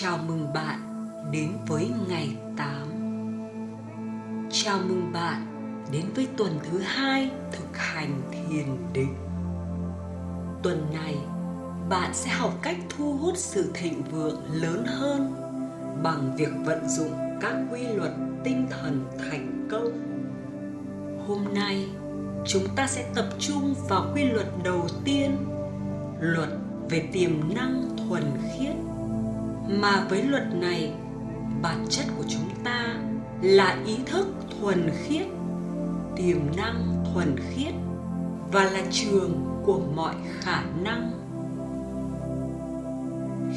Chào mừng bạn đến với ngày 8. Chào mừng bạn đến với tuần thứ 2 thực hành thiền định. Tuần này, bạn sẽ học cách thu hút sự thịnh vượng lớn hơn bằng việc vận dụng các quy luật tinh thần thành công. Hôm nay, chúng ta sẽ tập trung vào quy luật đầu tiên, luật về tiềm năng thuần khiết. Mà với luật này, bản chất của chúng ta là ý thức thuần khiết, tiềm năng thuần khiết và là trường của mọi khả năng.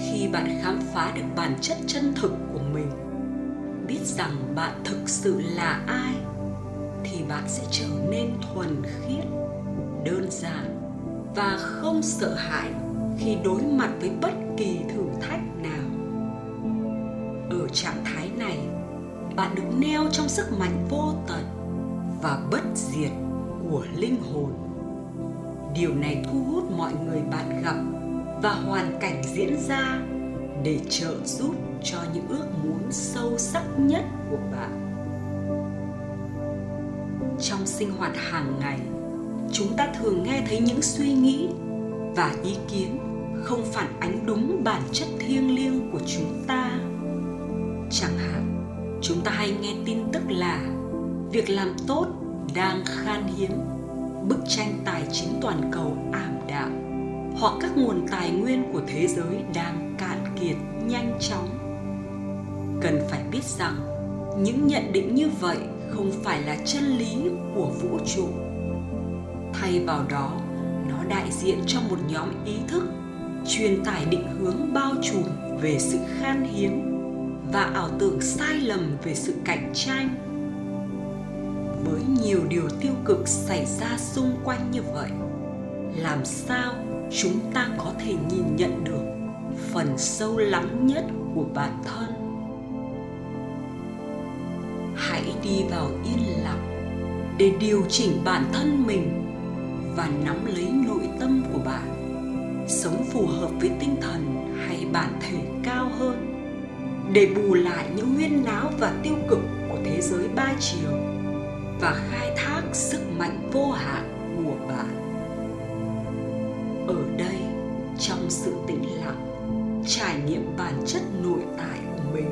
Khi bạn khám phá được bản chất chân thực của mình, biết rằng bạn thực sự là ai, thì bạn sẽ trở nên thuần khiết, đơn giản và không sợ hãi khi đối mặt với bất kỳ thử thách nào. Ở trạng thái này, bạn được neo trong sức mạnh vô tận và bất diệt của linh hồn. Điều này thu hút mọi người bạn gặp và hoàn cảnh diễn ra để trợ giúp cho những ước muốn sâu sắc nhất của bạn. Trong sinh hoạt hàng ngày, chúng ta thường nghe thấy những suy nghĩ và ý kiến không phản ánh đúng bản chất thiêng liêng của chúng ta. Chẳng hạn, chúng ta hay nghe tin tức là việc làm tốt đang khan hiếm, bức tranh tài chính toàn cầu ảm đạm, hoặc các nguồn tài nguyên của thế giới đang cạn kiệt nhanh chóng. Cần phải biết rằng, những nhận định như vậy không phải là chân lý của vũ trụ. Thay vào đó, nó đại diện cho một nhóm ý thức truyền tải định hướng bao trùm về sự khan hiếm và ảo tưởng sai lầm về sự cạnh tranh. Với nhiều điều tiêu cực xảy ra xung quanh như vậy, làm sao chúng ta có thể nhìn nhận được phần sâu lắng nhất của bản thân? Hãy đi vào yên lặng để điều chỉnh bản thân mình và nắm lấy nội tâm của bạn, sống phù hợp với tinh thần hay bản thể cao hơn, để bù lại những huyên náo và tiêu cực của thế giới ba chiều và khai thác sức mạnh vô hạn của bạn. Ở đây, trong sự tĩnh lặng, trải nghiệm bản chất nội tại của mình,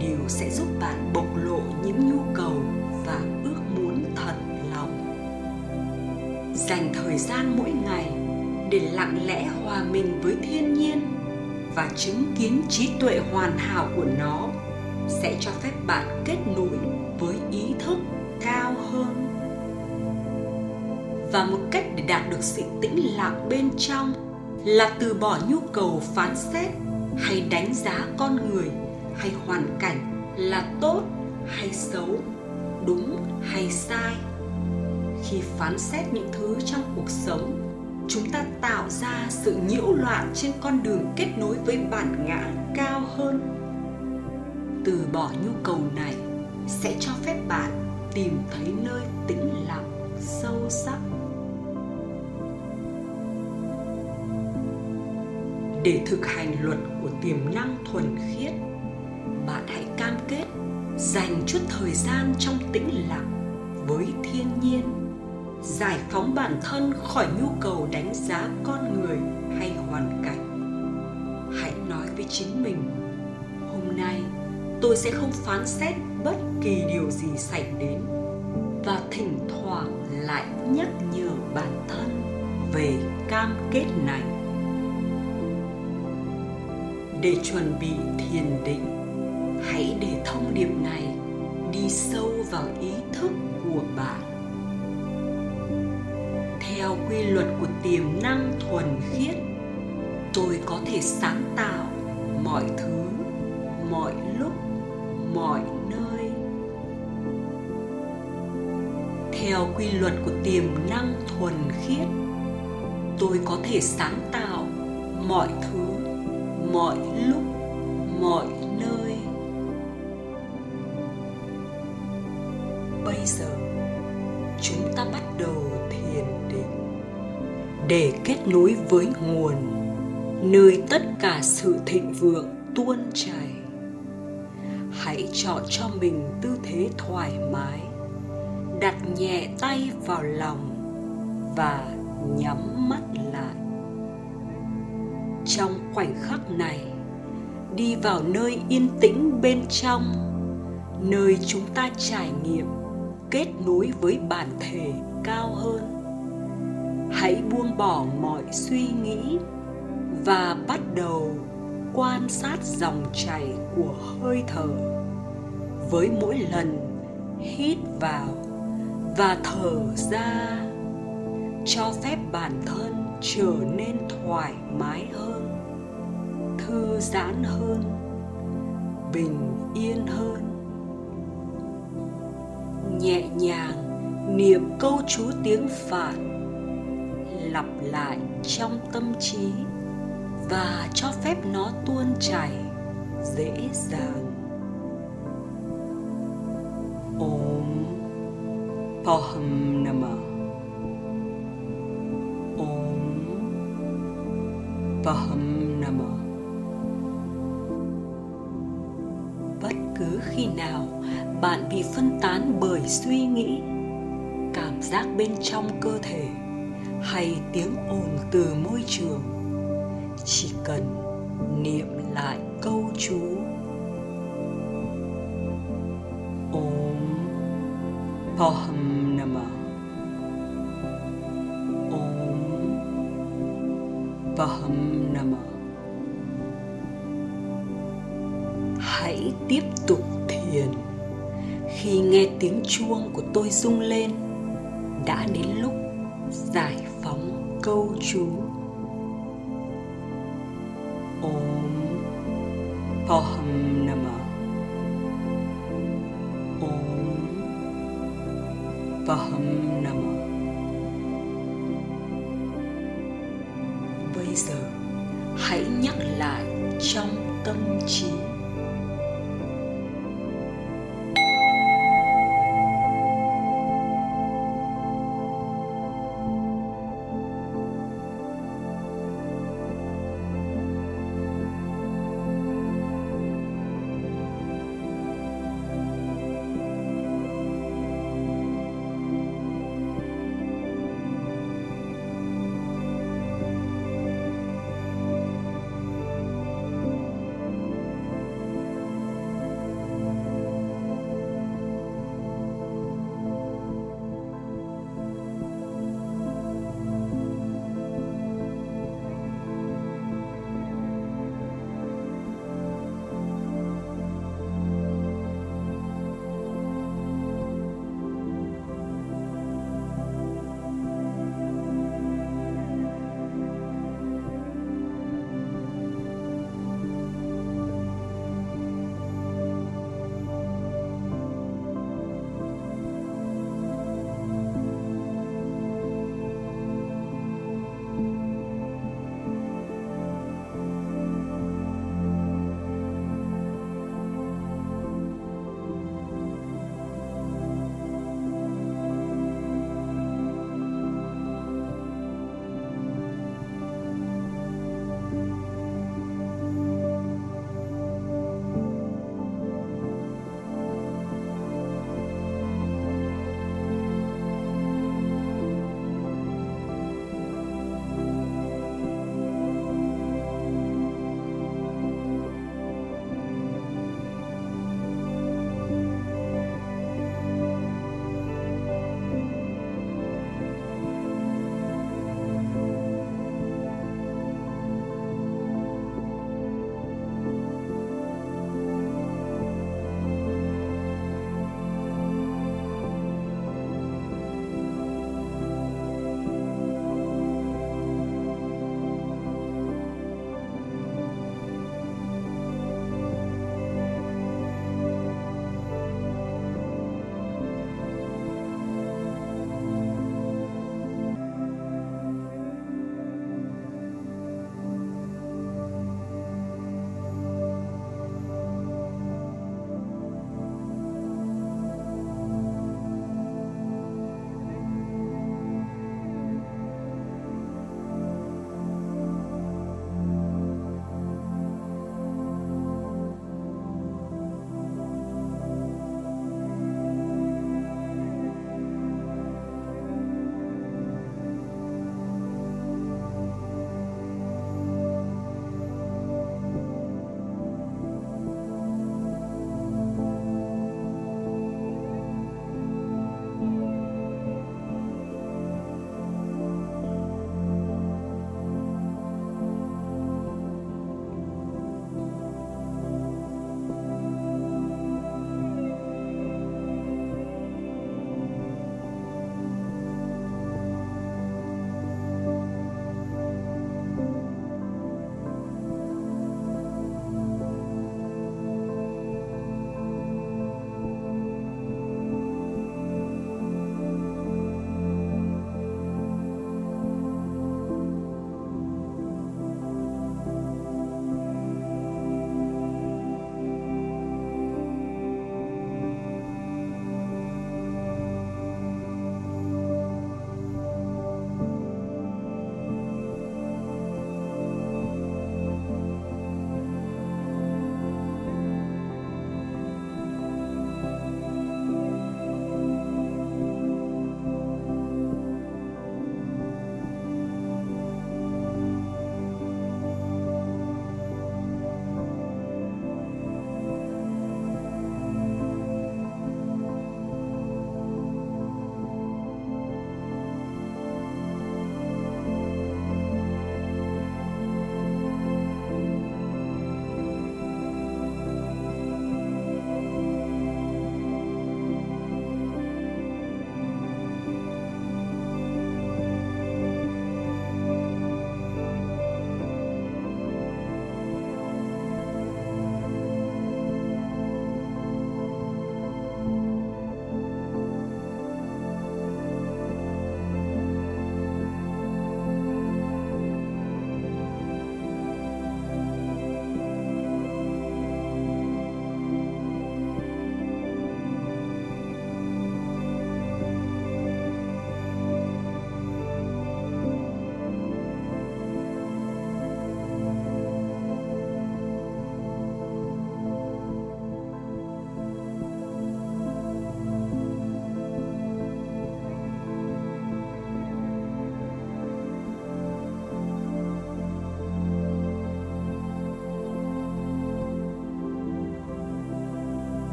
điều sẽ giúp bạn bộc lộ những nhu cầu và ước muốn thật lòng. Dành thời gian mỗi ngày để lặng lẽ hòa mình với thiên nhiên và chứng kiến trí tuệ hoàn hảo của nó sẽ cho phép bạn kết nối với ý thức cao hơn. Và một cách để đạt được sự tĩnh lặng bên trong là từ bỏ nhu cầu phán xét hay đánh giá con người hay hoàn cảnh là tốt hay xấu, đúng hay sai. Khi phán xét những thứ trong cuộc sống, chúng ta tạo ra sự nhiễu loạn trên con đường kết nối với bản ngã cao hơn. Từ bỏ nhu cầu này sẽ cho phép bạn tìm thấy nơi tĩnh lặng sâu sắc. Để thực hành luật của tiềm năng thuần khiết, bạn hãy cam kết dành chút thời gian trong tĩnh lặng với thiên nhiên, giải phóng bản thân khỏi nhu cầu đánh giá con người hay hoàn cảnh. Hãy nói với chính mình, hôm nay tôi sẽ không phán xét bất kỳ điều gì xảy đến, và thỉnh thoảng lại nhắc nhở bản thân về cam kết này. Để chuẩn bị thiền định, hãy để thông điệp này đi sâu vào ý thức của bạn. Theo quy luật của tiềm năng thuần khiết, tôi có thể sáng tạo mọi thứ, mọi lúc, mọi nơi. Theo quy luật của tiềm năng thuần khiết, tôi có thể sáng tạo mọi thứ, mọi lúc, mọi nơi. Bây giờ, chúng ta bắt đầu thiền định để kết nối với nguồn, nơi tất cả sự thịnh vượng tuôn chảy. Hãy chọn cho mình tư thế thoải mái, đặt nhẹ tay vào lòng và nhắm mắt lại. Trong khoảnh khắc này, đi vào nơi yên tĩnh bên trong, nơi chúng ta trải nghiệm kết nối với bản thể cao hơn. Hãy buông bỏ mọi suy nghĩ và bắt đầu quan sát dòng chảy của hơi thở. Với mỗi lần hít vào và thở ra, cho phép bản thân trở nên thoải mái hơn, thư giãn hơn, bình yên hơn. Nhẹ nhàng niệm câu chú tiếng Phạn, lặp lại trong tâm trí và cho phép nó tuôn chảy dễ dàng. Om Param Namah. Om Param Namah. Bất cứ khi nào bạn bị phân tán bởi suy nghĩ, cảm giác bên trong cơ thể hay tiếng ồn từ môi trường, chỉ cần niệm lại câu chú Om Param Namah. Om Param Namah. Hãy tiếp tục thiền. Khi nghe tiếng chuông của tôi rung lên, đã đến lúc giải phóng câu chú Om Param Namah. Om Param Namah. Bây giờ hãy nhắc lại trong tâm trí.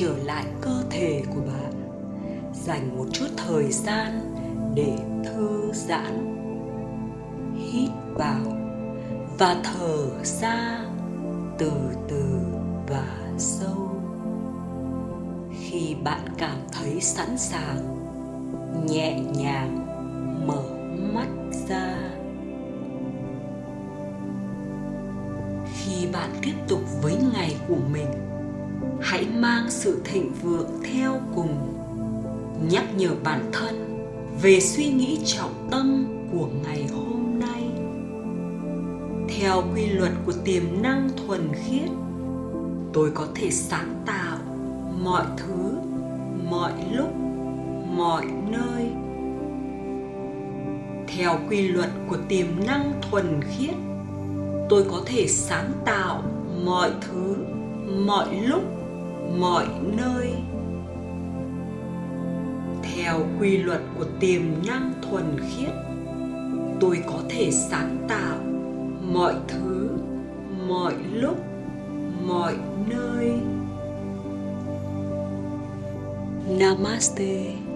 trở lại cơ thể của bạn. Dành một chút thời gian để thư giãn. Hít vào và thở ra từ từ và sâu. Khi bạn cảm thấy sẵn sàng, nhẹ nhàng mở mắt ra. Khi bạn tiếp tục với ngày của mình, hãy mang sự thịnh vượng theo cùng. Nhắc nhở bản thân về suy nghĩ trọng tâm của ngày hôm nay. Theo quy luật của tiềm năng thuần khiết, tôi có thể sáng tạo mọi thứ, mọi lúc, mọi nơi. Theo quy luật của tiềm năng thuần khiết, tôi có thể sáng tạo mọi thứ, mọi lúc, mọi nơi. Theo quy luật của tiềm năng thuần khiết, tôi có thể sáng tạo mọi thứ, mọi lúc, mọi nơi. Namaste.